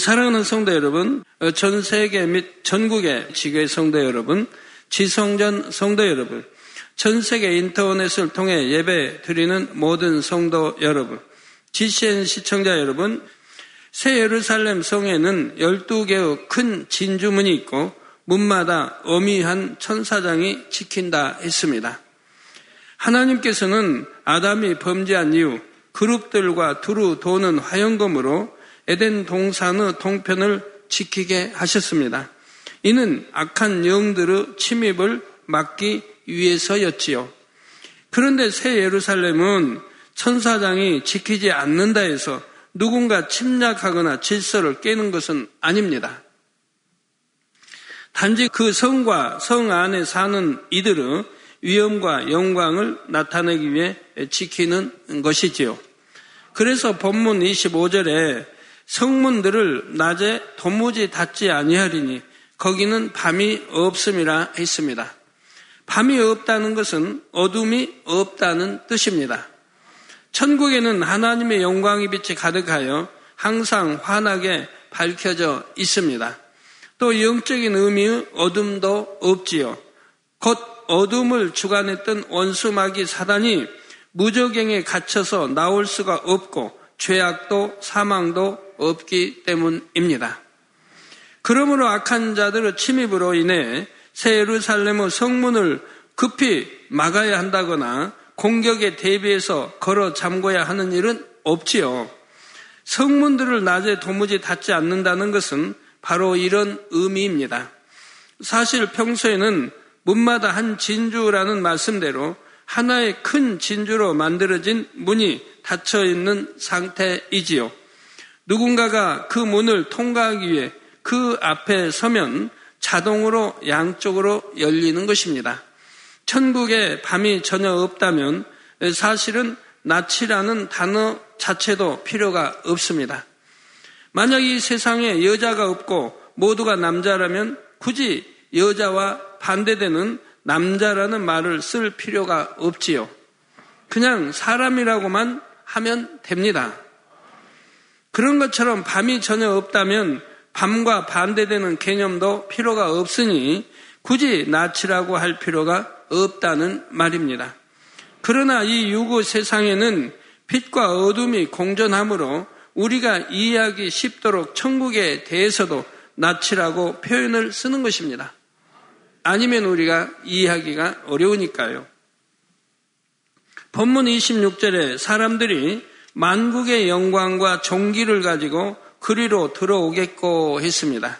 사랑하는 성도 여러분, 전 세계 및 전국의 지교의 성도 여러분, 지성전 성도 여러분, 전 세계 인터넷을 통해 예배 드리는 모든 성도 여러분, GCN 시청자 여러분, 새 예루살렘 성에는 12개의 큰 진주문이 있고 문마다 어미한 천사장이 지킨다 했습니다. 하나님께서는 아담이 범죄한 이후 그룹들과 두루 도는 화염검으로 에덴 동산의 동편을 지키게 하셨습니다. 이는 악한 영들의 침입을 막기 위해서였지요. 그런데 새 예루살렘은 천사장이 지키지 않는다 해서 누군가 침략하거나 질서를 깨는 것은 아닙니다. 단지 그 성과 성 안에 사는 이들의 위엄과 영광을 나타내기 위해 지키는 것이지요. 그래서 본문 25절에 성문들을 낮에 도무지 닫지 아니하리니 거기는 밤이 없음이라 했습니다. 밤이 없다는 것은 어둠이 없다는 뜻입니다. 천국에는 하나님의 영광의 빛이 가득하여 항상 환하게 밝혀져 있습니다. 또 영적인 의미의 어둠도 없지요. 곧 어둠을 주관했던 원수마귀 사단이 무저갱에 갇혀서 나올 수가 없고 죄악도 사망도 없기 때문입니다. 그러므로 악한 자들의 침입으로 인해 새 예루살렘의 성문을 급히 막아야 한다거나 공격에 대비해서 걸어 잠궈야 하는 일은 없지요. 성문들을 낮에 도무지 닫지 않는다는 것은 바로 이런 의미입니다. 사실 평소에는 문마다 한 진주라는 말씀대로 하나의 큰 진주로 만들어진 문이 닫혀있는 상태이지요. 누군가가 그 문을 통과하기 위해 그 앞에 서면 자동으로 양쪽으로 열리는 것입니다. 천국에 밤이 전혀 없다면 사실은 낮이라는 단어 자체도 필요가 없습니다. 만약 이 세상에 여자가 없고 모두가 남자라면 굳이 여자와 반대되는 남자라는 말을 쓸 필요가 없지요. 그냥 사람이라고만 하면 됩니다. 그런 것처럼 밤이 전혀 없다면 밤과 반대되는 개념도 필요가 없으니 굳이 낮이라고 할 필요가 없다는 말입니다. 그러나 이 유구 세상에는 빛과 어둠이 공존하므로 우리가 이해하기 쉽도록 천국에 대해서도 낮이라고 표현을 쓰는 것입니다. 아니면 우리가 이해하기가 어려우니까요. 본문 26절에 사람들이 만국의 영광과 종기를 가지고 그리로 들어오겠고 했습니다.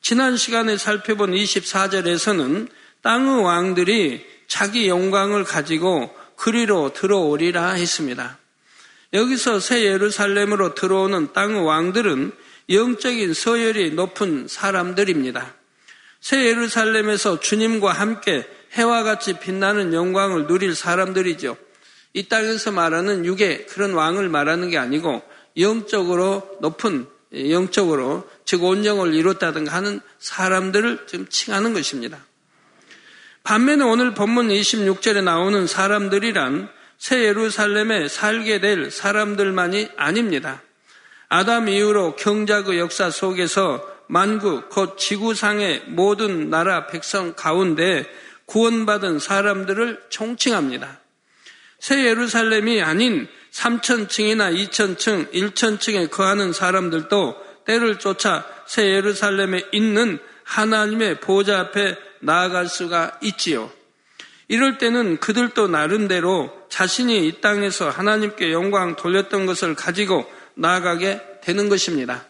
지난 시간에 살펴본 24절에서는 땅의 왕들이 자기 영광을 가지고 그리로 들어오리라 했습니다. 여기서 새 예루살렘으로 들어오는 땅의 왕들은 영적인 서열이 높은 사람들입니다. 새 예루살렘에서 주님과 함께 해와 같이 빛나는 영광을 누릴 사람들이죠. 이 땅에서 말하는 육의 그런 왕을 말하는 게 아니고 영적으로 높은, 영적으로 즉 온영을 이뤘다든가 하는 사람들을 지금 칭하는 것입니다. 반면에 오늘 본문 26절에 나오는 사람들이란 새 예루살렘에 살게 될 사람들만이 아닙니다. 아담 이후로 경작의 역사 속에서 만국, 곧 지구상의 모든 나라 백성 가운데 구원받은 사람들을 총칭합니다. 새 예루살렘이 아닌 3,000층이나 2,000층, 1,000층에 거하는 사람들도 때를 쫓아 새 예루살렘에 있는 하나님의 보좌 앞에 나아갈 수가 있지요. 이럴 때는 그들도 나름대로 자신이 이 땅에서 하나님께 영광 돌렸던 것을 가지고 나아가게 되는 것입니다.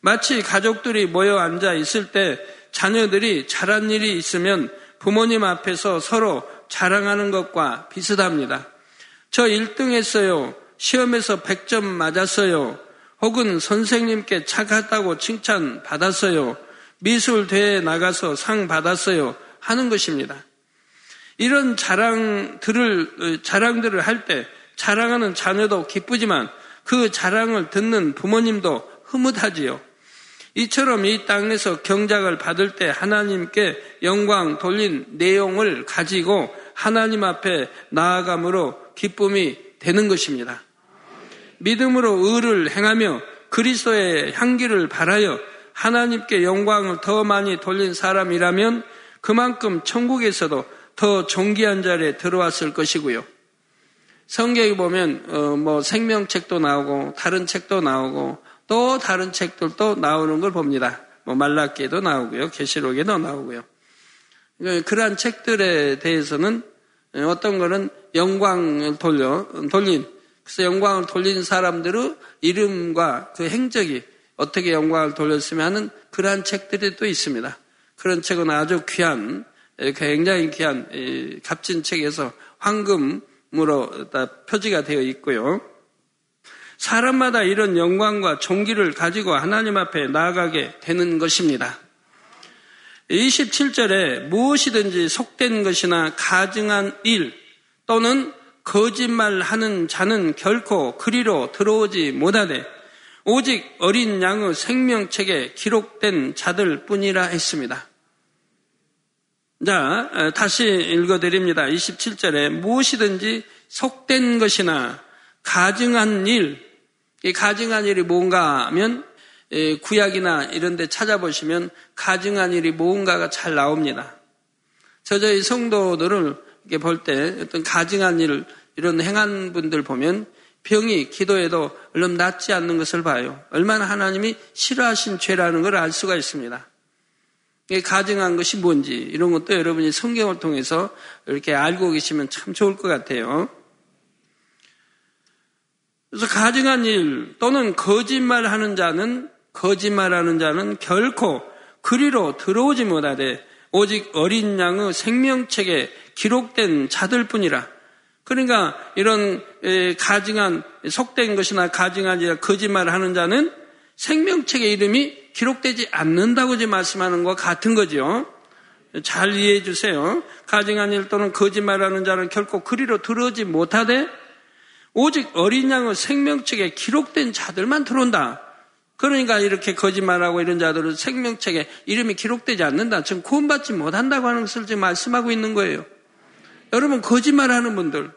마치 가족들이 모여 앉아 있을 때 자녀들이 잘한 일이 있으면 부모님 앞에서 서로 자랑하는 것과 비슷합니다. 저 1등 했어요. 시험에서 100점 맞았어요. 혹은 선생님께 착하다고 칭찬 받았어요. 미술대회에 나가서 상 받았어요. 하는 것입니다. 이런 자랑들을 할 때 자랑하는 자녀도 기쁘지만 그 자랑을 듣는 부모님도 흐뭇하지요. 이처럼 이 땅에서 경작을 받을 때 하나님께 영광 돌린 내용을 가지고 하나님 앞에 나아감으로 기쁨이 되는 것입니다. 믿음으로 의를 행하며 그리스도의 향기를 바라여 하나님께 영광을 더 많이 돌린 사람이라면 그만큼 천국에서도 더 존귀한 자리에 들어왔을 것이고요. 성경에 보면 생명책도 나오고 다른 책도 나오고 또 다른 책들도 나오는 걸 봅니다. 말라기에도 나오고요. 계시록에도 나오고요. 그러한 책들에 대해서는 어떤 거는 영광을 돌린 그래서 영광을 돌린 사람들의 이름과 그 행적이 어떻게 영광을 돌렸으면 하는 그러한 책들이 또 있습니다. 그런 책은 아주 귀한, 굉장히 귀한 값진 책에서 황금으로 다 표지가 되어 있고요. 사람마다 이런 영광과 존귀를 가지고 하나님 앞에 나아가게 되는 것입니다. 27절에 무엇이든지 속된 것이나 가증한 일 또는 거짓말하는 자는 결코 그리로 들어오지 못하되 오직 어린 양의 생명책에 기록된 자들 뿐이라 했습니다. 자, 다시 읽어드립니다. 27절에 무엇이든지 속된 것이나 가증한 일, 이 가증한 일이 뭔가 하면 구약이나 이런 데 찾아보시면 가증한 일이 뭔가가 잘 나옵니다. 저희 성도들을 이렇게 볼 때 어떤 가증한 일, 이런 행한 분들 보면 병이 기도해도 얼른 낫지 않는 것을 봐요. 얼마나 하나님이 싫어하신 죄라는 걸 알 수가 있습니다. 가증한 것이 뭔지 이런 것도 여러분이 성경을 통해서 이렇게 알고 계시면 참 좋을 것 같아요. 그래서 가증한 일 또는 거짓말하는 자는 결코 그리로 들어오지 못하되 오직 어린 양의 생명책에 기록된 자들 뿐이라. 그러니까 이런 가증한 속된 것이나 가증한 일, 거짓말하는 자는 생명책의 이름이 기록되지 않는다고 이제 말씀하는 것 같은 거죠. 잘 이해해 주세요. 가증한 일 또는 거짓말하는 자는 결코 그리로 들어오지 못하되 오직 어린 양의 생명책에 기록된 자들만 들어온다. 그러니까 이렇게 거짓말하고 이런 자들은 생명책에 이름이 기록되지 않는다. 지금 구원받지 못한다고 하는 것을 지금 말씀하고 있는 거예요. 여러분, 거짓말하는 분들,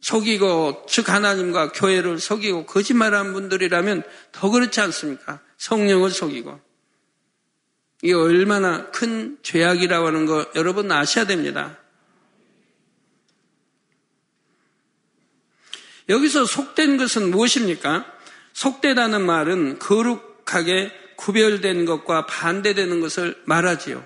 속이고, 즉 하나님과 교회를 속이고 거짓말하는 분들이라면 더 그렇지 않습니까? 성령을 속이고. 이게 얼마나 큰 죄악이라고 하는 거 여러분 아셔야 됩니다. 여기서 속된 것은 무엇입니까? 속되다는 말은 거룩하게 구별된 것과 반대되는 것을 말하지요.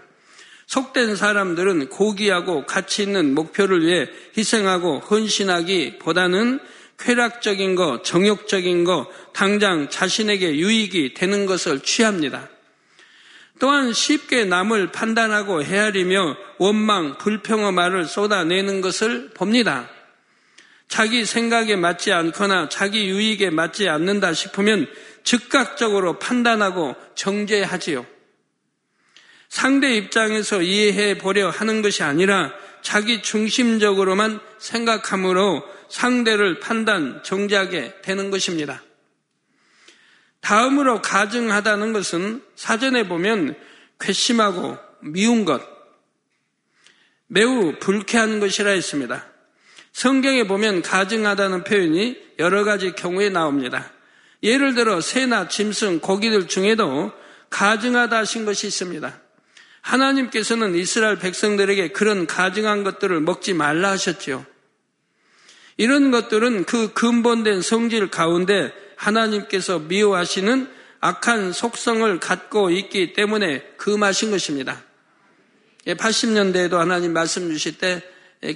속된 사람들은 고귀하고 가치 있는 목표를 위해 희생하고 헌신하기보다는 쾌락적인 것, 정욕적인 것, 당장 자신에게 유익이 되는 것을 취합니다. 또한 쉽게 남을 판단하고 헤아리며 원망, 불평의 말을 쏟아내는 것을 봅니다. 자기 생각에 맞지 않거나 자기 유익에 맞지 않는다 싶으면 즉각적으로 판단하고 정죄하지요. 상대 입장에서 이해해 보려 하는 것이 아니라 자기 중심적으로만 생각함으로 상대를 판단, 정죄하게 되는 것입니다. 다음으로 가증하다는 것은 사전에 보면 괘씸하고 미운 것, 매우 불쾌한 것이라 했습니다. 성경에 보면 가증하다는 표현이 여러 가지 경우에 나옵니다. 예를 들어 새나 짐승, 고기들 중에도 가증하다 하신 것이 있습니다. 하나님께서는 이스라엘 백성들에게 그런 가증한 것들을 먹지 말라 하셨지요. 이런 것들은 그 근본된 성질 가운데 하나님께서 미워하시는 악한 속성을 갖고 있기 때문에 금하신 것입니다. 80년대에도 하나님 말씀 주실 때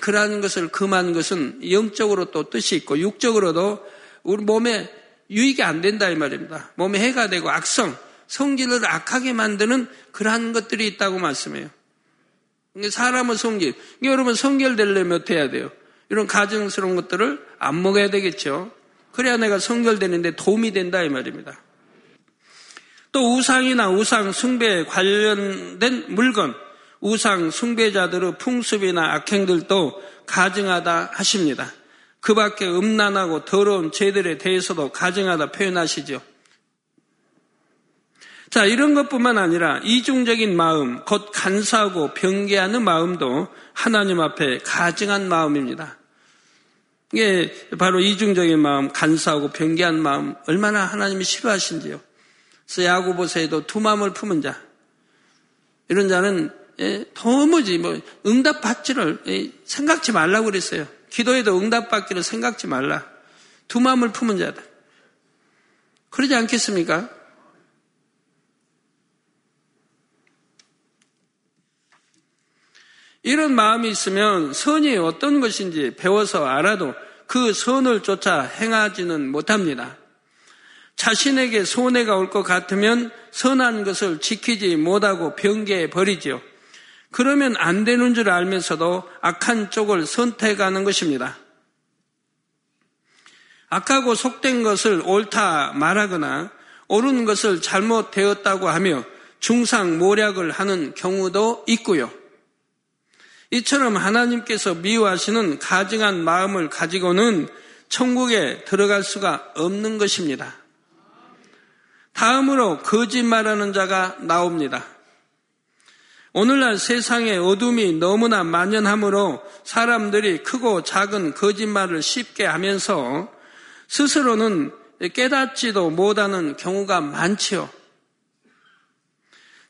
그러한 것을 금한 것은 영적으로 또 뜻이 있고 육적으로도 우리 몸에 유익이 안 된다 이 말입니다. 몸에 해가 되고 악성, 성질을 악하게 만드는 그러한 것들이 있다고 말씀해요. 사람의 성질, 여러분 성결되려면 어떻게 해야 돼요? 이런 가증스러운 것들을 안 먹어야 되겠죠. 그래야 내가 성결되는데 도움이 된다 이 말입니다. 또 우상이나 우상 숭배에 관련된 물건, 우상 숭배자들의 풍습이나 악행들도 가증하다 하십니다. 그 밖에 음란하고 더러운 죄들에 대해서도 가증하다 표현하시죠. 자, 이런 것뿐만 아니라 이중적인 마음, 곧 간사하고 변개하는 마음도 하나님 앞에 가증한 마음입니다. 이게 바로 이중적인 마음, 간사하고 변개한 마음, 얼마나 하나님이 싫어하신지요. 그래서 야고보서에도 두 마음을 품은 자, 이런 자는 도무지 응답받기를 생각지 말라고 그랬어요. 기도에도 응답받기를 생각지 말라. 두 마음을 품은 자다. 그러지 않겠습니까? 이런 마음이 있으면 선이 어떤 것인지 배워서 알아도 그 선을 쫓아 행하지는 못합니다. 자신에게 손해가 올 것 같으면 선한 것을 지키지 못하고 변개해 버리지요. 그러면 안 되는 줄 알면서도 악한 쪽을 선택하는 것입니다. 악하고 속된 것을 옳다 말하거나 옳은 것을 잘못되었다고 하며 중상모략을 하는 경우도 있고요. 이처럼 하나님께서 미워하시는 가증한 마음을 가지고는 천국에 들어갈 수가 없는 것입니다. 다음으로 거짓말하는 자가 나옵니다. 오늘날 세상의 어둠이 너무나 만연하므로 사람들이 크고 작은 거짓말을 쉽게 하면서 스스로는 깨닫지도 못하는 경우가 많지요.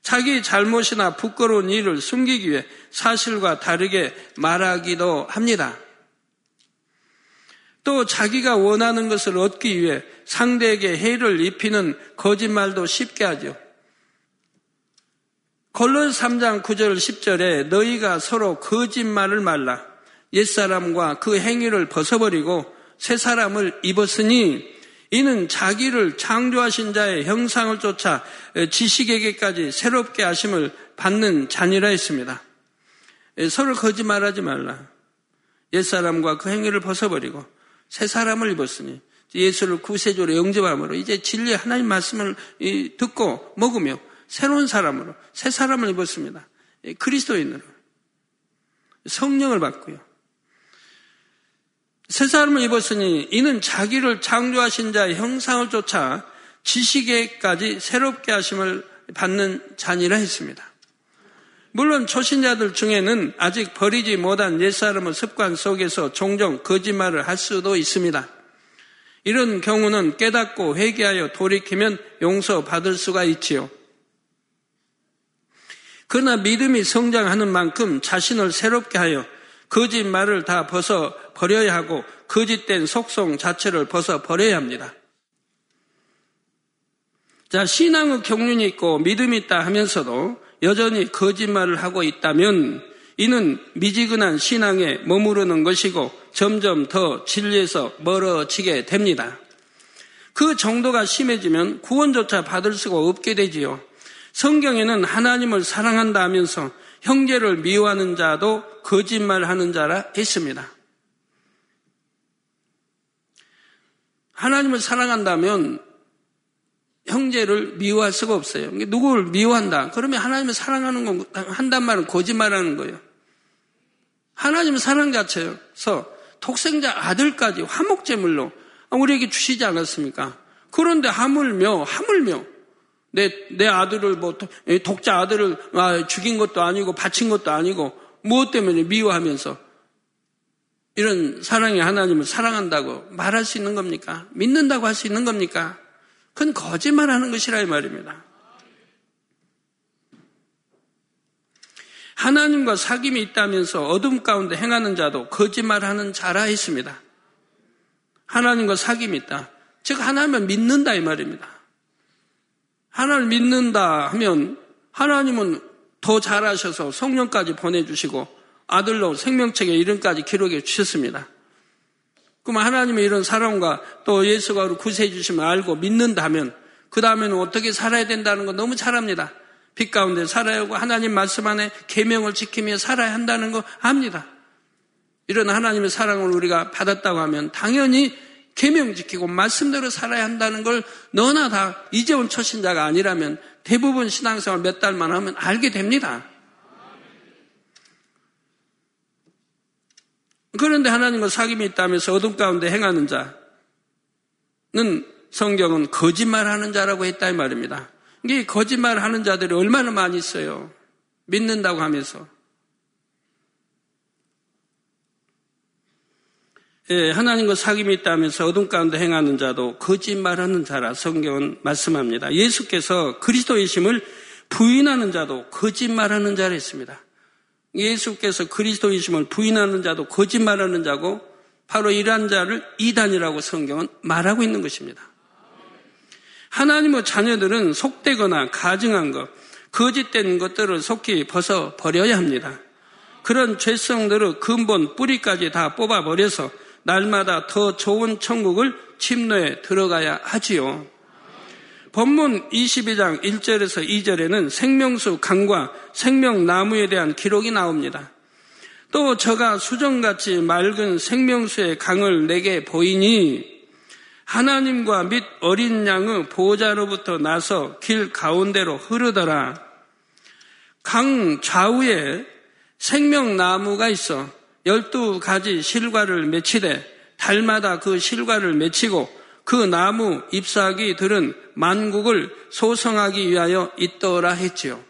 자기 잘못이나 부끄러운 일을 숨기기 위해 사실과 다르게 말하기도 합니다. 또 자기가 원하는 것을 얻기 위해 상대에게 해를 입히는 거짓말도 쉽게 하죠. 골로새 3장 9절 10절에 너희가 서로 거짓말을 말라. 옛사람과 그 행위를 벗어버리고 새 사람을 입었으니 이는 자기를 창조하신 자의 형상을 쫓아 지식에게까지 새롭게 하심을 받는 자니라 했습니다. 서로 거짓말하지 말라. 옛사람과 그 행위를 벗어버리고 새 사람을 입었으니 예수를 구세주로 영접함으로 이제 진리의 하나님 말씀을 듣고 먹으며 새로운 사람으로 새 사람을 입었습니다. 그리스도인으로 성령을 받고요. 새 사람을 입었으니 이는 자기를 창조하신 자의 형상을 쫓아 지식에까지 새롭게 하심을 받는 자니라 했습니다. 물론 초신자들 중에는 아직 버리지 못한 옛사람의 습관 속에서 종종 거짓말을 할 수도 있습니다. 이런 경우는 깨닫고 회개하여 돌이키면 용서받을 수가 있지요. 그러나 믿음이 성장하는 만큼 자신을 새롭게 하여 거짓말을 다 벗어버려야 하고 거짓된 속성 자체를 벗어버려야 합니다. 자, 신앙의 경륜이 있고 믿음이 있다 하면서도 여전히 거짓말을 하고 있다면 이는 미지근한 신앙에 머무르는 것이고 점점 더 진리에서 멀어지게 됩니다. 그 정도가 심해지면 구원조차 받을 수가 없게 되지요. 성경에는 하나님을 사랑한다 하면서 형제를 미워하는 자도 거짓말하는 자라 했습니다. 하나님을 사랑한다면 형제를 미워할 수가 없어요. 누구를 미워한다? 그러면 하나님을 사랑하는 건 한단 말은 거짓말하는 거예요. 하나님은 사랑 자체에서 독생자 아들까지 화목제물로 우리에게 주시지 않았습니까? 그런데 하물며 내 아들을 독자 아들을 죽인 것도 아니고 바친 것도 아니고 무엇 때문에 미워하면서 이런 사랑의 하나님을 사랑한다고 말할 수 있는 겁니까? 믿는다고 할 수 있는 겁니까? 그건 거짓말하는 것이라 이 말입니다. 하나님과 사귐이 있다면서 어둠 가운데 행하는 자도 거짓말하는 자라 했습니다. 하나님과 사귐이 있다. 즉 하나님을 믿는다 이 말입니다. 하나님을 믿는다 하면 하나님은 더 잘하셔서 성령까지 보내주시고 아들로 생명책의 이름까지 기록해 주셨습니다. 그럼 하나님의 이런 사랑과 또 예수가 우리 구세해 주심을 알고 믿는다면 그 다음에는 어떻게 살아야 된다는 거 너무 잘 압니다. 빛 가운데 살아야 하고 하나님 말씀 안에 계명을 지키며 살아야 한다는 거 압니다. 이런 하나님의 사랑을 우리가 받았다고 하면 당연히 계명 지키고 말씀대로 살아야 한다는 걸 너나 다 이제 온 초신자가 아니라면 대부분 신앙생활 몇 달만 하면 알게 됩니다. 그런데 하나님과 사귐이 있다면서 어둠 가운데 행하는 자는 성경은 거짓말하는 자라고 했다 이 말입니다. 이게 거짓말하는 자들이 얼마나 많이 있어요. 믿는다고 하면서. 하나님과 사귐이 있다면서 어둠 가운데 행하는 자도 거짓말하는 자라 성경은 말씀합니다. 예수께서 그리스도이심을 부인하는 자도 거짓말하는 자라 했습니다. 예수께서 그리스도이심을 부인하는 자도 거짓말하는 자고 바로 이러한 자를 이단이라고 성경은 말하고 있는 것입니다. 하나님의 자녀들은 속되거나 가증한 것, 거짓된 것들을 속히 벗어버려야 합니다. 그런 죄성들을 근본 뿌리까지 다 뽑아버려서 날마다 더 좋은 천국을 침노에 들어가야 하지요. 본문 22장 1절에서 2절에는 생명수 강과 생명나무에 대한 기록이 나옵니다. 또 저가 수정같이 맑은 생명수의 강을 내게 보이니 하나님과 및 어린 양의 보호자로부터 나서 길 가운데로 흐르더라. 강 좌우에 생명나무가 있어 12가지 실과를 맺히되 달마다 그 실과를 맺히고 그 나무 잎사귀들은 만국을 소성하기 위하여 있더라 했지요.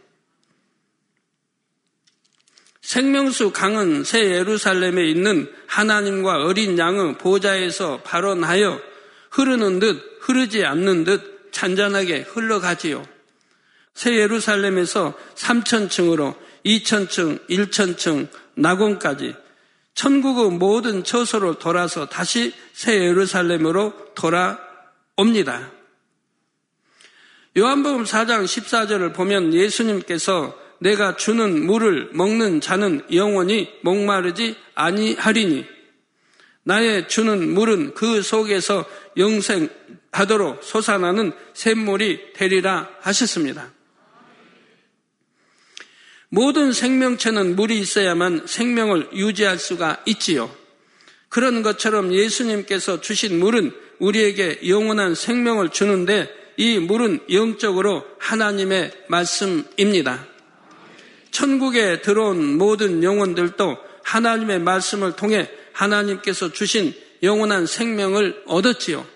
생명수 강은 새 예루살렘에 있는 하나님과 어린 양의 보좌에서 발원하여 흐르는 듯 흐르지 않는 듯 잔잔하게 흘러가지요. 새 예루살렘에서 3,000층으로 2,000층, 1,000층, 낙원까지 천국의 모든 처소를 돌아서 다시 새 예루살렘으로 돌아옵니다. 요한복음 4장 14절을 보면 예수님께서 내가 주는 물을 먹는 자는 영원히 목마르지 아니하리니 나의 주는 물은 그 속에서 영생하도록 솟아나는 샘물이 되리라 하셨습니다. 모든 생명체는 물이 있어야만 생명을 유지할 수가 있지요. 그런 것처럼 예수님께서 주신 물은 우리에게 영원한 생명을 주는데 이 물은 영적으로 하나님의 말씀입니다. 천국에 들어온 모든 영혼들도 하나님의 말씀을 통해 하나님께서 주신 영원한 생명을 얻었지요.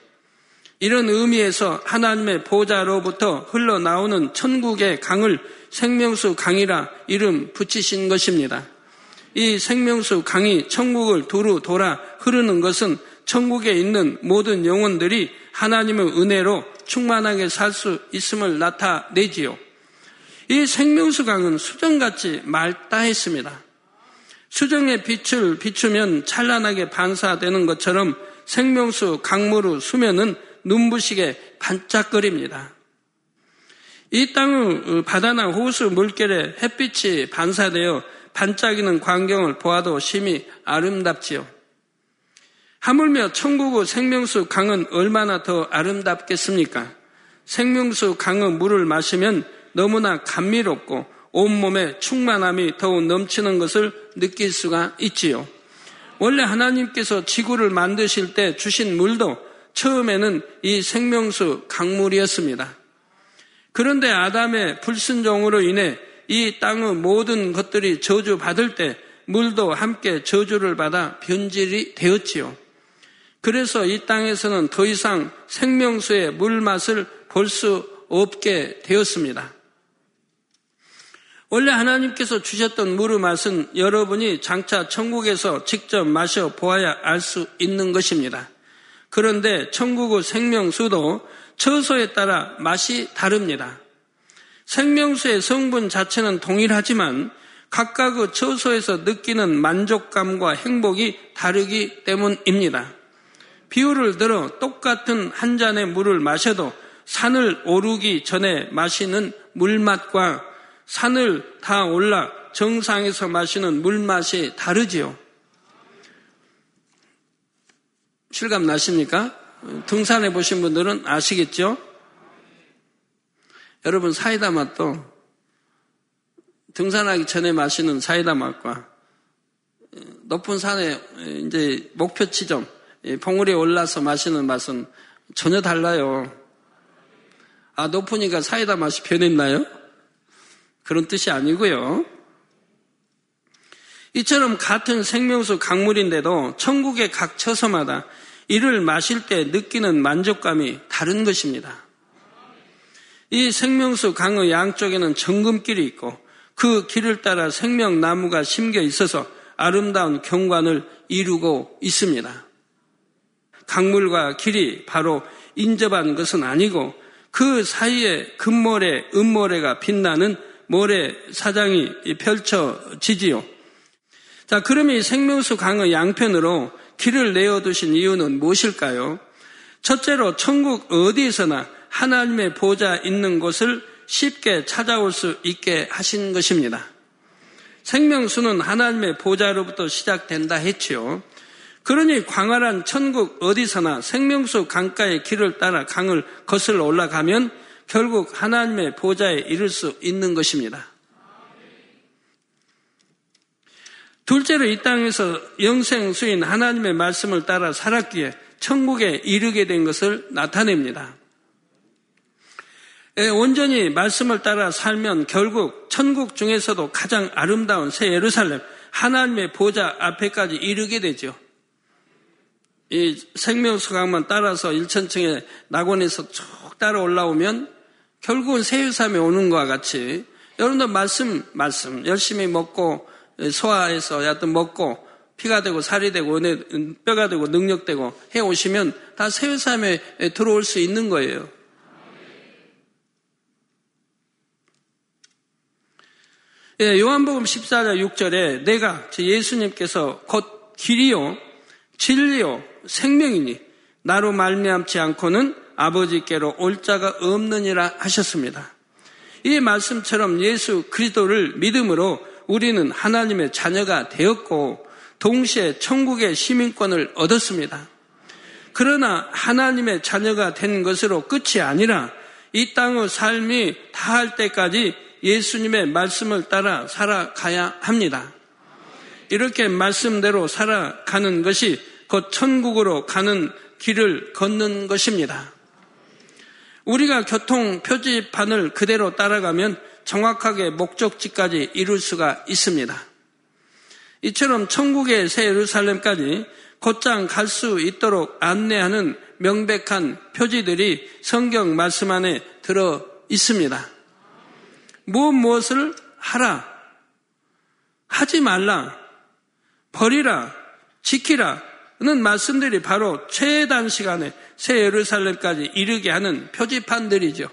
이런 의미에서 하나님의 보좌로부터 흘러나오는 천국의 강을 생명수 강이라 이름 붙이신 것입니다. 이 생명수 강이 천국을 두루 돌아 흐르는 것은 천국에 있는 모든 영혼들이 하나님의 은혜로 충만하게 살 수 있음을 나타내지요. 이 생명수 강은 수정같이 맑다 했습니다. 수정의 빛을 비추면 찬란하게 반사되는 것처럼 생명수 강물의 수면은 눈부시게 반짝거립니다. 이 땅의 바다나 호수 물결에 햇빛이 반사되어 반짝이는 광경을 보아도 심히 아름답지요. 하물며 천국의 생명수 강은 얼마나 더 아름답겠습니까? 생명수 강의 물을 마시면 너무나 감미롭고 온몸에 충만함이 더욱 넘치는 것을 느낄 수가 있지요. 원래 하나님께서 지구를 만드실 때 주신 물도 처음에는 이 생명수 강물이었습니다. 그런데 아담의 불순종으로 인해 이 땅의 모든 것들이 저주받을 때 물도 함께 저주를 받아 변질이 되었지요. 그래서 이 땅에서는 더 이상 생명수의 물맛을 볼 수 없게 되었습니다. 원래 하나님께서 주셨던 물의 맛은 여러분이 장차 천국에서 직접 마셔보아야 알 수 있는 것입니다. 그런데 천국의 생명수도 처소에 따라 맛이 다릅니다. 생명수의 성분 자체는 동일하지만 각각의 처소에서 느끼는 만족감과 행복이 다르기 때문입니다. 비유를 들어 똑같은 한 잔의 물을 마셔도 산을 오르기 전에 마시는 물맛과 산을 다 올라 정상에서 마시는 물맛이 다르지요. 실감 나십니까? 등산해 보신 분들은 아시겠죠? 여러분 사이다 맛도 등산하기 전에 마시는 사이다 맛과 높은 산에 이제 목표 지점 봉우리에 올라서 마시는 맛은 전혀 달라요. 아, 높으니까 사이다 맛이 변했나요? 그런 뜻이 아니고요. 이처럼 같은 생명수 강물인데도 천국의 각 처소마다 이를 마실 때 느끼는 만족감이 다른 것입니다. 이 생명수 강의 양쪽에는 정금길이 있고 그 길을 따라 생명나무가 심겨 있어서 아름다운 경관을 이루고 있습니다. 강물과 길이 바로 인접한 것은 아니고 그 사이에 금모래, 은모래가 빛나는 모래 사장이 펼쳐지지요. 자, 그럼 이 생명수 강의 양편으로 길을 내어두신 이유는 무엇일까요? 첫째로 천국 어디에서나 하나님의 보좌 있는 곳을 쉽게 찾아올 수 있게 하신 것입니다. 생명수는 하나님의 보좌로부터 시작된다 했지요. 그러니 광활한 천국 어디서나 생명수 강가의 길을 따라 강을 거슬러 올라가면 결국 하나님의 보좌에 이를 수 있는 것입니다. 둘째로 이 땅에서 영생수인 하나님의 말씀을 따라 살았기에 천국에 이르게 된 것을 나타냅니다. 온전히 말씀을 따라 살면 결국 천국 중에서도 가장 아름다운 새 예루살렘, 하나님의 보좌 앞에까지 이르게 되죠. 이 생명수 강만 따라서 1천층의 낙원에서 쭉 따라 올라오면 결국은 새 예루살렘에 오는 것과 같이, 여러분들 말씀 열심히 먹고 소화해서 하여튼 먹고 피가 되고 살이 되고 뼈가 되고 능력되고 해 오시면 다 새 예루살렘에 들어올 수 있는 거예요. 예, 요한복음 14장 6절에 내가 예수님께서 곧 길이요 진리요 생명이니 나로 말미암지 않고는 아버지께로 올 자가 없느니라 하셨습니다. 이 말씀처럼 예수 그리스도를 믿음으로 우리는 하나님의 자녀가 되었고 동시에 천국의 시민권을 얻었습니다. 그러나 하나님의 자녀가 된 것으로 끝이 아니라 이 땅의 삶이 다할 때까지 예수님의 말씀을 따라 살아가야 합니다. 이렇게 말씀대로 살아가는 것이 곧 천국으로 가는 길을 걷는 것입니다. 우리가 교통 표지판을 그대로 따라가면 정확하게 목적지까지 이룰 수가 있습니다. 이처럼 천국의 새 예루살렘까지 곧장 갈 수 있도록 안내하는 명백한 표지들이 성경 말씀 안에 들어 있습니다. 무엇을 하라, 하지 말라, 버리라, 지키라는 말씀들이 바로 최단 시간에 새 예루살렘까지 이르게 하는 표지판들이죠.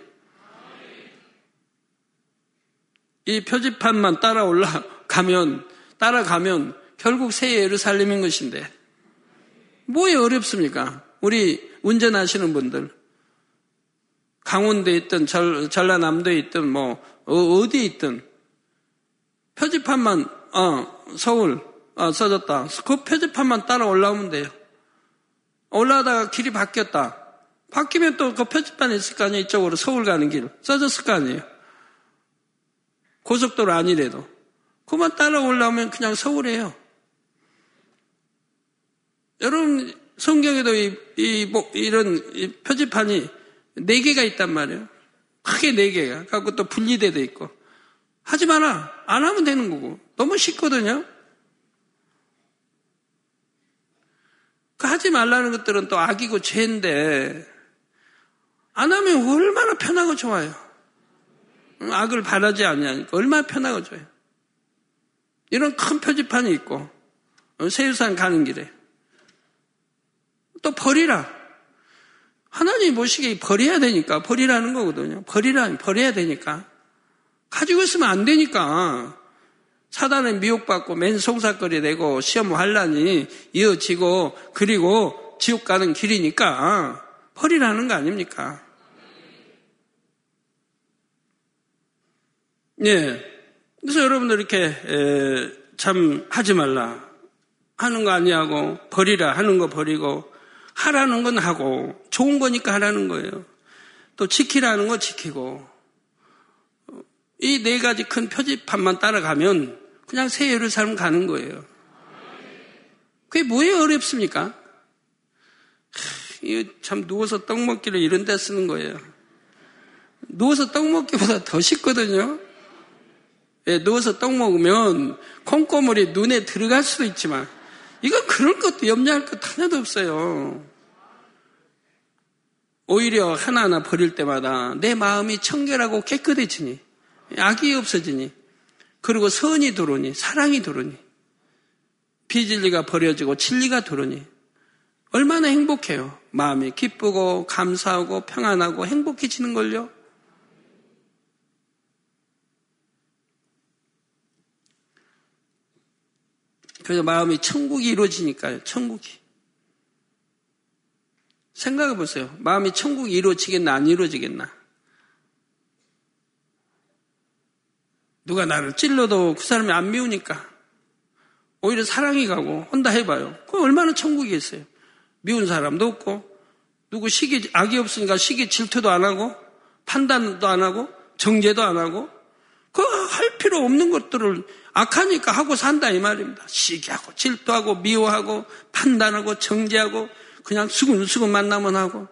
이 표지판만 따라가면 결국 새 예루살렘인 것인데 뭐에 어렵습니까? 우리 운전하시는 분들, 강원도에 있든 전라남도에 있든 어디에 있든 표지판만 서울 써졌다. 그 표지판만 따라 올라오면 돼요. 올라오다가 길이 바뀌었다. 바뀌면 또 그 표지판이 있을 거 아니에요. 이쪽으로 서울 가는 길 써졌을 거 아니에요. 고속도로 아니래도. 그만 따라 올라오면 그냥 서울이에요. 여러분 성경에도 이런 표지판이 4개가 있단 말이에요. 크게 4개가. 그래서 또 분리대도 있고. 하지 마라. 안 하면 되는 거고. 너무 쉽거든요. 그 하지 말라는 것들은 또 악이고 죄인데, 안 하면 얼마나 편하고 좋아요. 악을 바라지 않냐니까. 얼마나 편하고 좋아요. 이런 큰 표지판이 있고, 새 유산 가는 길에. 또 버리라. 하나님 보시기에 버려야 되니까 버리라는 거거든요. 버려야 되니까. 가지고 있으면 안 되니까. 사단에 미혹받고 맨송사거리 되고 시험 환란이 이어지고 그리고 지옥 가는 길이니까 버리라는 거 아닙니까? 예. 그래서 여러분들 이렇게 참 하지 말라 하는 거 아니하고 버리라 하는 거 버리고 하라는 건 하고 좋은 거니까 하라는 거예요. 또 지키라는 거 지키고 이 4가지 큰 표지판만 따라가면 그냥 새 예루살렘 가는 거예요. 그게 뭐에 어렵습니까? 이거 참 누워서 떡 먹기를 이런 데 쓰는 거예요. 누워서 떡 먹기보다 더 쉽거든요. 예, 누워서 떡 먹으면 콩고물이 눈에 들어갈 수도 있지만 이거 그럴 것도 염려할 것 하나도 없어요. 오히려 하나하나 버릴 때마다 내 마음이 청결하고 깨끗해지니 악이 없어지니 그리고 선이 들어오니 사랑이 들어오니 비진리가 버려지고 진리가 들어오니 얼마나 행복해요. 마음이 기쁘고 감사하고 평안하고 행복해지는걸요. 그래서 마음이 천국이 이루어지니까요. 천국이. 생각해 보세요. 마음이 천국이 이루어지겠나 안 이루어지겠나. 누가 나를 찔러도 그 사람이 안 미우니까 오히려 사랑이 가고 혼다 해봐요. 그럼 얼마나 천국이겠어요. 미운 사람도 없고 누구 시기 악이 없으니까 시기 질투도 안 하고 판단도 안 하고 정죄도 안 하고 그 할 필요 없는 것들을 악하니까 하고 산다 이 말입니다. 시기하고 질투하고 미워하고 판단하고 정죄하고 그냥 수근수근 만나면 하고.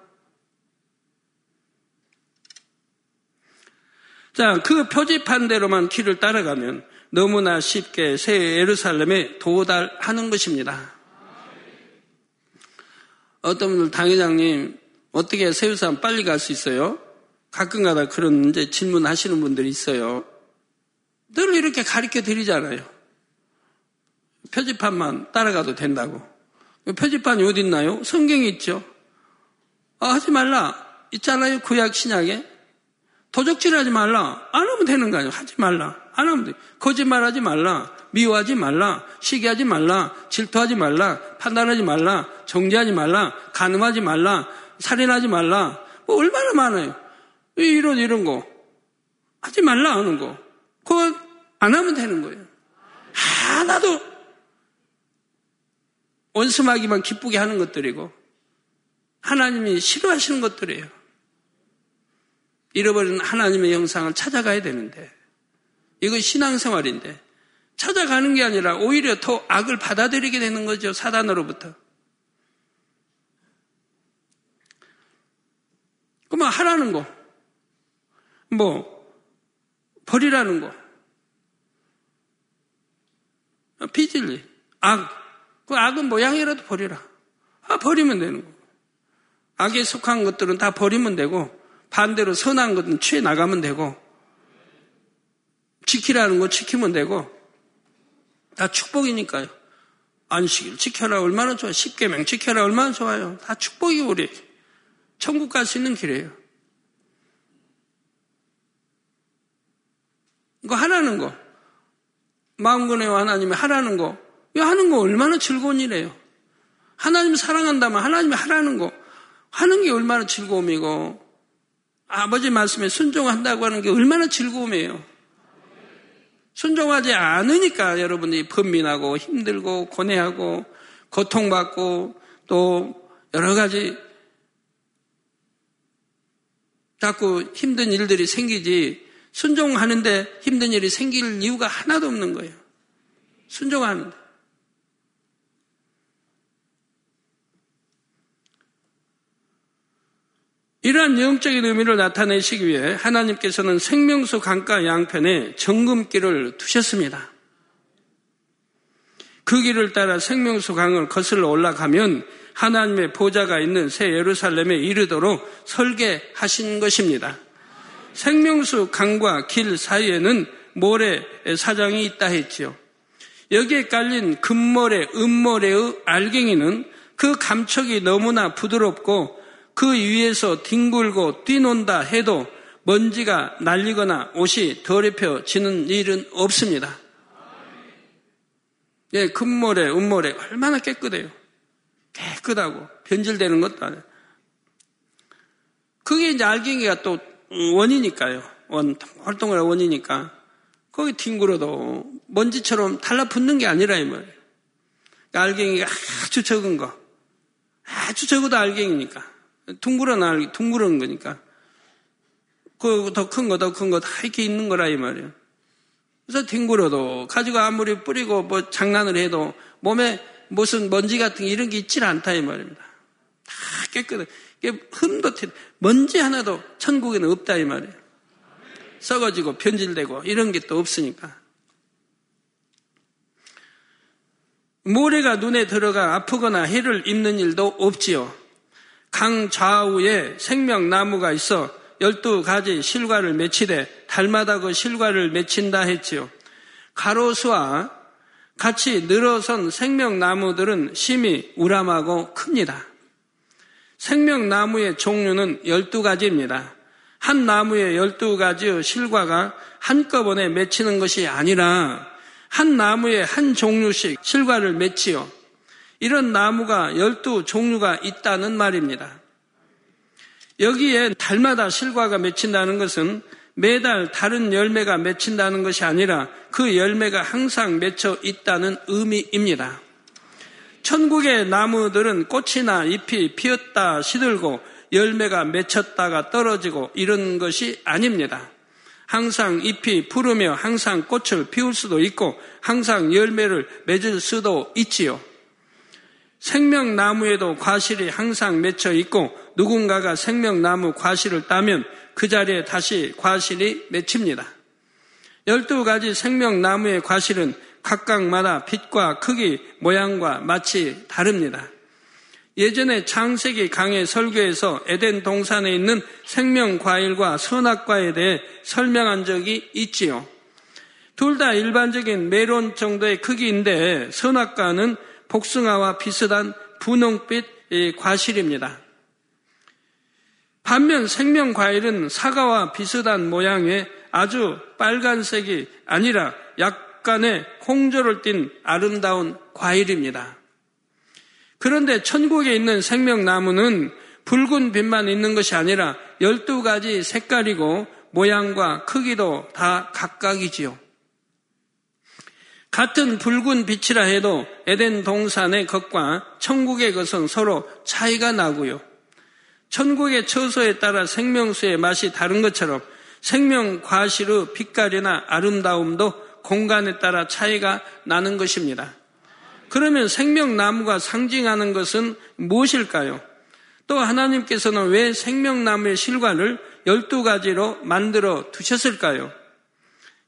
자, 그 표지판 대로만 길을 따라가면 너무나 쉽게 새 예루살렘에 도달하는 것입니다. 어떤 분들 당회장님 어떻게 새 예루살렘 빨리 갈 수 있어요? 가끔가다 그런 이제 질문하시는 분들이 있어요. 늘 이렇게 가르쳐 드리잖아요. 표지판만 따라가도 된다고. 표지판이 어디 있나요? 성경에 있죠. 아, 하지 말라. 있잖아요. 구약 신약에. 도적질 하지 말라. 안 하면 되는 거 아니에요. 하지 말라. 안 하면 돼. 거짓말하지 말라. 미워하지 말라. 시기하지 말라. 질투하지 말라. 판단하지 말라. 정죄하지 말라. 간음하지 말라. 살인하지 말라. 뭐 얼마나 많아요. 이런 거. 하지 말라 하는 거. 그거 안 하면 되는 거예요. 하나도 원수마귀만 기쁘게 하는 것들이고 하나님이 싫어하시는 것들이에요. 잃어버린 하나님의 형상을 찾아가야 되는데 이건 신앙생활인데 찾아가는 게 아니라 오히려 더 악을 받아들이게 되는 거죠. 사단으로부터. 그러면 하라는 거, 뭐 버리라는 거, 피질리, 악. 그 악은 모양이라도 버리라. 아, 버리면 되는 거고. 악에 속한 것들은 다 버리면 되고, 반대로 선한 것은 취해 나가면 되고, 지키라는 거 지키면 되고, 다 축복이니까요. 안식일 지켜라. 얼마나 좋아요. 십계명 지켜라. 얼마나 좋아요. 다 축복이 우리 천국 갈 수 있는 길이에요. 이거 하라는 거. 마음근혜와 하나님이 하라는 거. 이 하는 거 얼마나 즐거운 일이에요. 하나님 사랑한다면 하나님이 하라는 거 하는 게 얼마나 즐거움이고 아버지 말씀에 순종한다고 하는 게 얼마나 즐거움이에요. 순종하지 않으니까 여러분들이 번민하고 힘들고 고뇌하고 고통받고 또 여러 가지 자꾸 힘든 일들이 생기지 순종하는데 힘든 일이 생길 이유가 하나도 없는 거예요. 순종하는데. 이러한 영적인 의미를 나타내시기 위해 하나님께서는 생명수 강가 양편에 정금길을 두셨습니다. 그 길을 따라 생명수 강을 거슬러 올라가면 하나님의 보좌가 있는 새 예루살렘에 이르도록 설계하신 것입니다. 생명수 강과 길 사이에는 모래 사장이 있다 했지요. 여기에 깔린 금모래, 은모래의 알갱이는 그 감촉이 너무나 부드럽고 그 위에서 뒹굴고 뛰논다 해도 먼지가 날리거나 옷이 더럽혀지는 일은 없습니다. 예, 금모래, 은모래 얼마나 깨끗해요. 깨끗하고 변질되는 것도 아니에요. 그게 이제 알갱이가 또 원이니까요. 활동하는 원이니까 거기 뒹굴어도 먼지처럼 달라붙는 게 아니라 이 말이에요. 알갱이가 아주 적은 거, 아주 적어도 알갱이니까. 둥그런 거니까. 그 더 큰 거 다 이렇게 있는 거라 이 말이에요. 그래서 뒹굴어도 가지고 아무리 뿌리고 뭐 장난을 해도 몸에 무슨 먼지 같은 이런 게 있질 않다 이 말입니다. 다 깨끗해. 흠도 먼지 하나도 천국에는 없다 이 말이에요. 썩어지고 변질되고 이런 게 또 없으니까. 모래가 눈에 들어가 아프거나 해를 입는 일도 없지요. 강 좌우에 생명나무가 있어 12가지 실과를 맺히되 달마다 그 실과를 맺힌다 했지요. 가로수와 같이 늘어선 생명나무들은 심히 우람하고 큽니다. 생명나무의 종류는 12가지입니다. 한 나무에 12가지의 실과가 한꺼번에 맺히는 것이 아니라 한 나무에 한 종류씩 실과를 맺지요. 이런 나무가 12종류가 있다는 말입니다. 여기에 달마다 실과가 맺힌다는 것은 매달 다른 열매가 맺힌다는 것이 아니라 그 열매가 항상 맺혀 있다는 의미입니다. 천국의 나무들은 꽃이나 잎이 피었다 시들고 열매가 맺혔다가 떨어지고 이런 것이 아닙니다. 항상 잎이 푸르며 항상 꽃을 피울 수도 있고 항상 열매를 맺을 수도 있지요. 생명나무에도 과실이 항상 맺혀 있고 누군가가 생명나무 과실을 따면 그 자리에 다시 과실이 맺힙니다. 12가지 생명나무의 과실은 각각마다 빛과 크기, 모양과 맛이 다릅니다. 예전에 창세기 강의 설교에서 에덴 동산에 있는 생명과일과 선악과에 대해 설명한 적이 있지요. 둘 다 일반적인 메론 정도의 크기인데 선악과는 복숭아와 비슷한 분홍빛 과실입니다. 반면 생명과일은 사과와 비슷한 모양의 아주 빨간색이 아니라 약간의 홍조를 띤 아름다운 과일입니다. 그런데 천국에 있는 생명나무는 붉은 빛만 있는 것이 아니라 12가지 색깔이고 모양과 크기도 다 각각이지요. 같은 붉은 빛이라 해도 에덴 동산의 것과 천국의 것은 서로 차이가 나고요. 천국의 처소에 따라 생명수의 맛이 다른 것처럼 생명과실의 빛깔이나 아름다움도 공간에 따라 차이가 나는 것입니다. 그러면 생명나무가 상징하는 것은 무엇일까요? 또 하나님께서는 왜 생명나무의 실과를 12가지로 만들어 두셨을까요?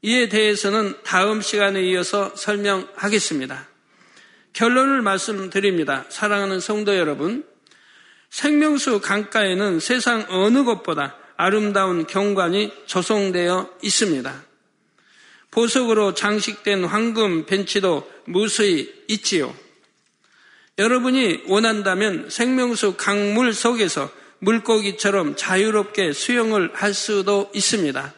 이에 대해서는 다음 시간에 이어서 설명하겠습니다. 결론을 말씀드립니다. 사랑하는 성도 여러분, 생명수 강가에는 세상 어느 곳보다 아름다운 경관이 조성되어 있습니다. 보석으로 장식된 황금 벤치도 무수히 있지요. 여러분이 원한다면 생명수 강물 속에서 물고기처럼 자유롭게 수영을 할 수도 있습니다.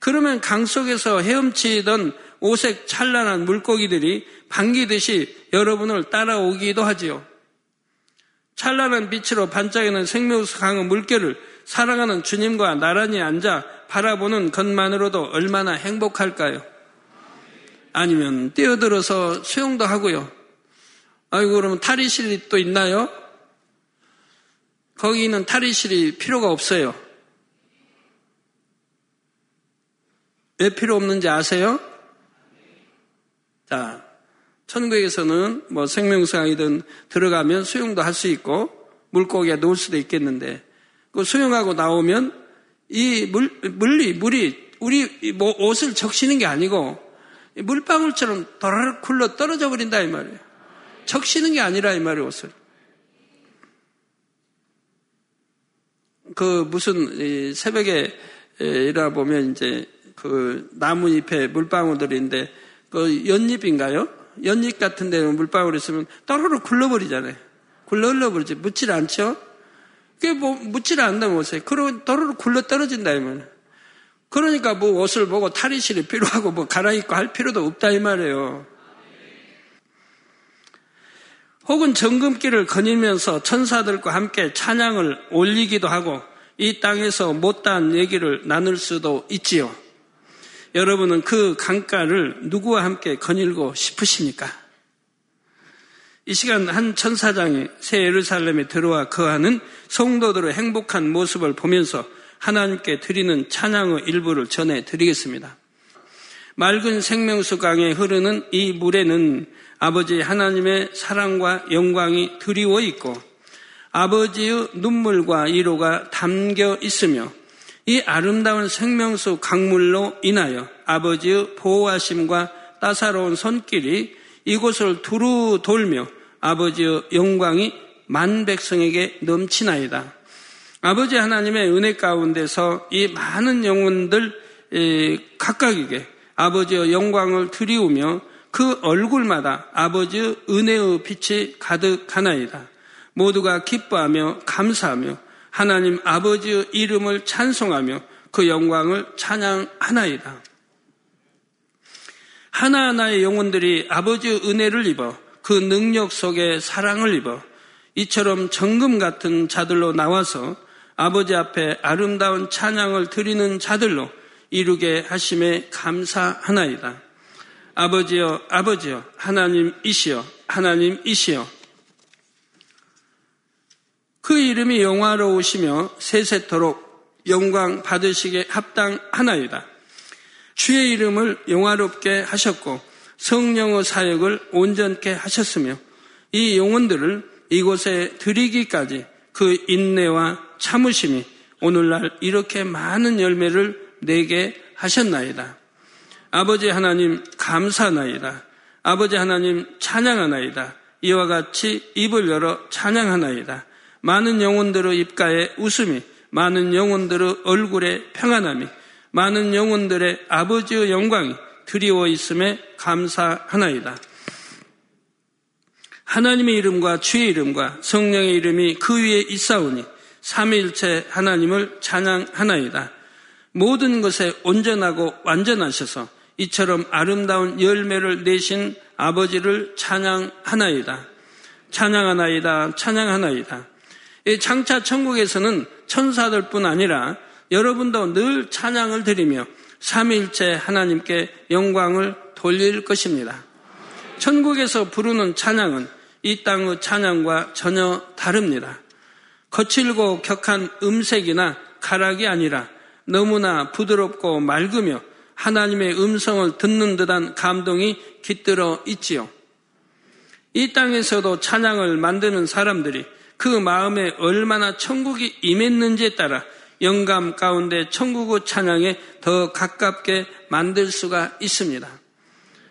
그러면 강 속에서 헤엄치던 오색 찬란한 물고기들이 반기듯이 여러분을 따라오기도 하지요. 찬란한 빛으로 반짝이는 생명수 강의 물결을 사랑하는 주님과 나란히 앉아 바라보는 것만으로도 얼마나 행복할까요? 아니면 뛰어들어서 수영도 하고요. 아이고, 그러면 탈의실이 또 있나요? 거기는 탈의실이 필요가 없어요. 왜 필요 없는지 아세요? 자, 천국에서는 생명수강이든 들어가면 수영도 할 수 있고 물고기에 놓을 수도 있겠는데 그 수영하고 나오면 이 물이 우리 옷을 적시는 게 아니고 물방울처럼 도라락 굴러 떨어져 버린다 이 말이에요. 적시는 게 아니라 이 말이에요, 옷을. 그 무슨 새벽에 일어 보면 이제 그 나뭇잎에 물방울들인데 그 연잎인가요? 연잎 같은 데 물방울이 있으면 따로로 굴러버리잖아요. 굴러버리지 묻질 않죠? 그게 묻질 않는다면 옷에. 그러고 따로로 굴러 떨어진다 이 말이에요. 그러니까 옷을 보고 탈의실이 필요하고 갈아입고 할 필요도 없다 이 말이에요. 혹은 정금길을 거닐면서 천사들과 함께 찬양을 올리기도 하고 이 땅에서 못다한 얘기를 나눌 수도 있지요. 여러분은 그 강가를 누구와 함께 거닐고 싶으십니까? 이 시간 한 천사장이 새 예루살렘에 들어와 거하는 성도들의 행복한 모습을 보면서 하나님께 드리는 찬양의 일부를 전해드리겠습니다. 맑은 생명수 강에 흐르는 이 물에는 아버지 하나님의 사랑과 영광이 드리워 있고 아버지의 눈물과 위로가 담겨 있으며 이 아름다운 생명수 강물로 인하여 아버지의 보호하심과 따사로운 손길이 이곳을 두루 돌며 아버지의 영광이 만 백성에게 넘치나이다. 아버지 하나님의 은혜 가운데서 이 많은 영혼들 각각에게 아버지의 영광을 드리우며 그 얼굴마다 아버지의 은혜의 빛이 가득하나이다. 모두가 기뻐하며 감사하며 하나님 아버지의 이름을 찬송하며 그 영광을 찬양하나이다. 하나하나의 영혼들이 아버지의 은혜를 입어 그 능력 속에 사랑을 입어 이처럼 정금 같은 자들로 나와서 아버지 앞에 아름다운 찬양을 드리는 자들로 이루게 하심에 감사하나이다. 아버지여, 아버지여, 하나님이시여, 하나님이시여. 그 이름이 영화로우시며 세세토록 영광 받으시게 합당하나이다. 주의 이름을 영화롭게 하셨고 성령의 사역을 온전케 하셨으며 이 영혼들을 이곳에 드리기까지 그 인내와 참으심이 오늘날 이렇게 많은 열매를 내게 하셨나이다. 아버지 하나님 감사하나이다. 아버지 하나님 찬양하나이다. 이와 같이 입을 열어 찬양하나이다. 많은 영혼들의 입가에 웃음이, 많은 영혼들의 얼굴에 평안함이, 많은 영혼들의 아버지의 영광이 드리워 있음에 감사하나이다. 하나님의 이름과 주의 이름과 성령의 이름이 그 위에 있사오니 삼위일체 하나님을 찬양하나이다. 모든 것에 온전하고 완전하셔서 이처럼 아름다운 열매를 내신 아버지를 찬양하나이다. 찬양하나이다. 찬양하나이다. 장차 천국에서는 천사들뿐 아니라 여러분도 늘 찬양을 드리며 삼위일체 하나님께 영광을 돌릴 것입니다. 천국에서 부르는 찬양은 이 땅의 찬양과 전혀 다릅니다. 거칠고 격한 음색이나 가락이 아니라 너무나 부드럽고 맑으며 하나님의 음성을 듣는 듯한 감동이 깃들어 있지요. 이 땅에서도 찬양을 만드는 사람들이 그 마음에 얼마나 천국이 임했는지에 따라 영감 가운데 천국의 찬양에 더 가깝게 만들 수가 있습니다.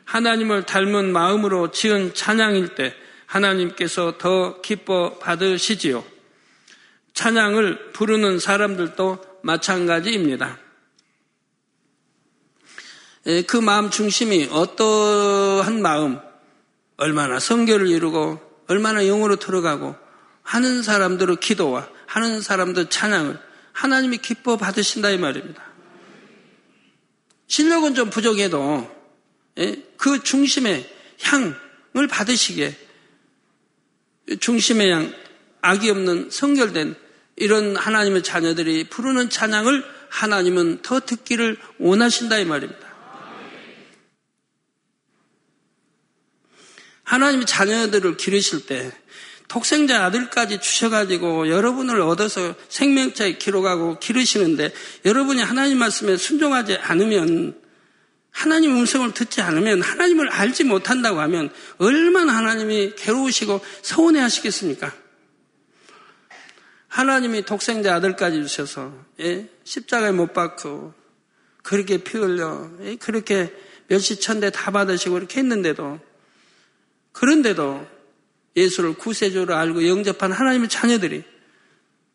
하나님을 닮은 마음으로 지은 찬양일 때 하나님께서 더 기뻐 받으시지요. 찬양을 부르는 사람들도 마찬가지입니다. 그 마음 중심이 어떠한 마음, 얼마나 성결을 이루고 얼마나 영으로 들어가고 하는 사람들의 기도와 하는 사람들의 찬양을 하나님이 기뻐 받으신다 이 말입니다. 실력은 좀 부족해도 그 중심의 향을 받으시게 중심의 향, 악이 없는 성결된 이런 하나님의 자녀들이 부르는 찬양을 하나님은 더 듣기를 원하신다 이 말입니다. 하나님의 자녀들을 기르실 때 독생자 아들까지 주셔가지고 여러분을 얻어서 생명자에 기록하고 기르시는데 여러분이 하나님 말씀에 순종하지 않으면, 하나님 음성을 듣지 않으면, 하나님을 알지 못한다고 하면 얼마나 하나님이 괴로우시고 서운해 하시겠습니까? 하나님이 독생자 아들까지 주셔서 십자가에 못 박고 그렇게 피 흘려 그렇게 몇십 천대 다 받으시고 이렇게 했는데도, 그런데도 예수를 구세주로 알고 영접한 하나님의 자녀들이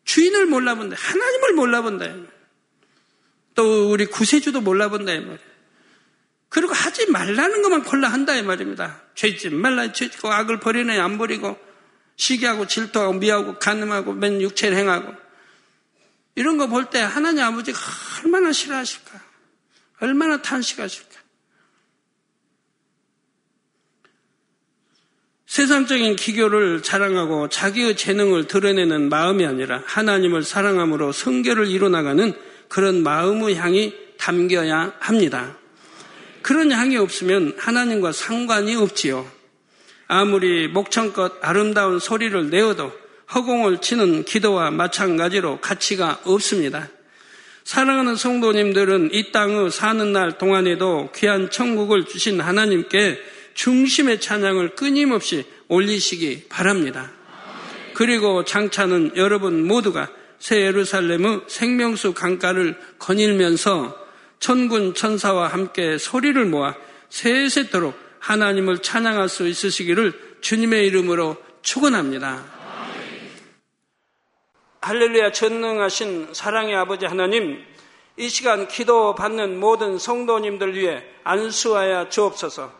주인을 몰라본다, 하나님을 몰라본다, 또 우리 구세주도 몰라본다 이 말이에요. 그리고 하지 말라는 것만 골라 한다 이 말입니다. 죄짓지 말라, 죄짓고 악을 버리네 안 버리고, 시기하고 질투하고 미워하고 간음하고 맨 육체를 행하고, 이런 거 볼 때 하나님 아버지가 얼마나 싫어하실까, 얼마나 탄식하실까. 세상적인 기교를 자랑하고 자기의 재능을 드러내는 마음이 아니라 하나님을 사랑함으로 성결을 이루어나가는 그런 마음의 향이 담겨야 합니다. 그런 향이 없으면 하나님과 상관이 없지요. 아무리 목청껏 아름다운 소리를 내어도 허공을 치는 기도와 마찬가지로 가치가 없습니다. 사랑하는 성도님들은 이 땅의 사는 날 동안에도 귀한 천국을 주신 하나님께 중심의 찬양을 끊임없이 올리시기 바랍니다. 그리고 장차는 여러분 모두가 새 예루살렘의 생명수 강가를 거닐면서 천군 천사와 함께 소리를 모아 세세토록 하나님을 찬양할 수 있으시기를 주님의 이름으로 축원합니다. 할렐루야. 전능하신 사랑의 아버지 하나님, 이 시간 기도받는 모든 성도님들 위해 안수하여 주옵소서.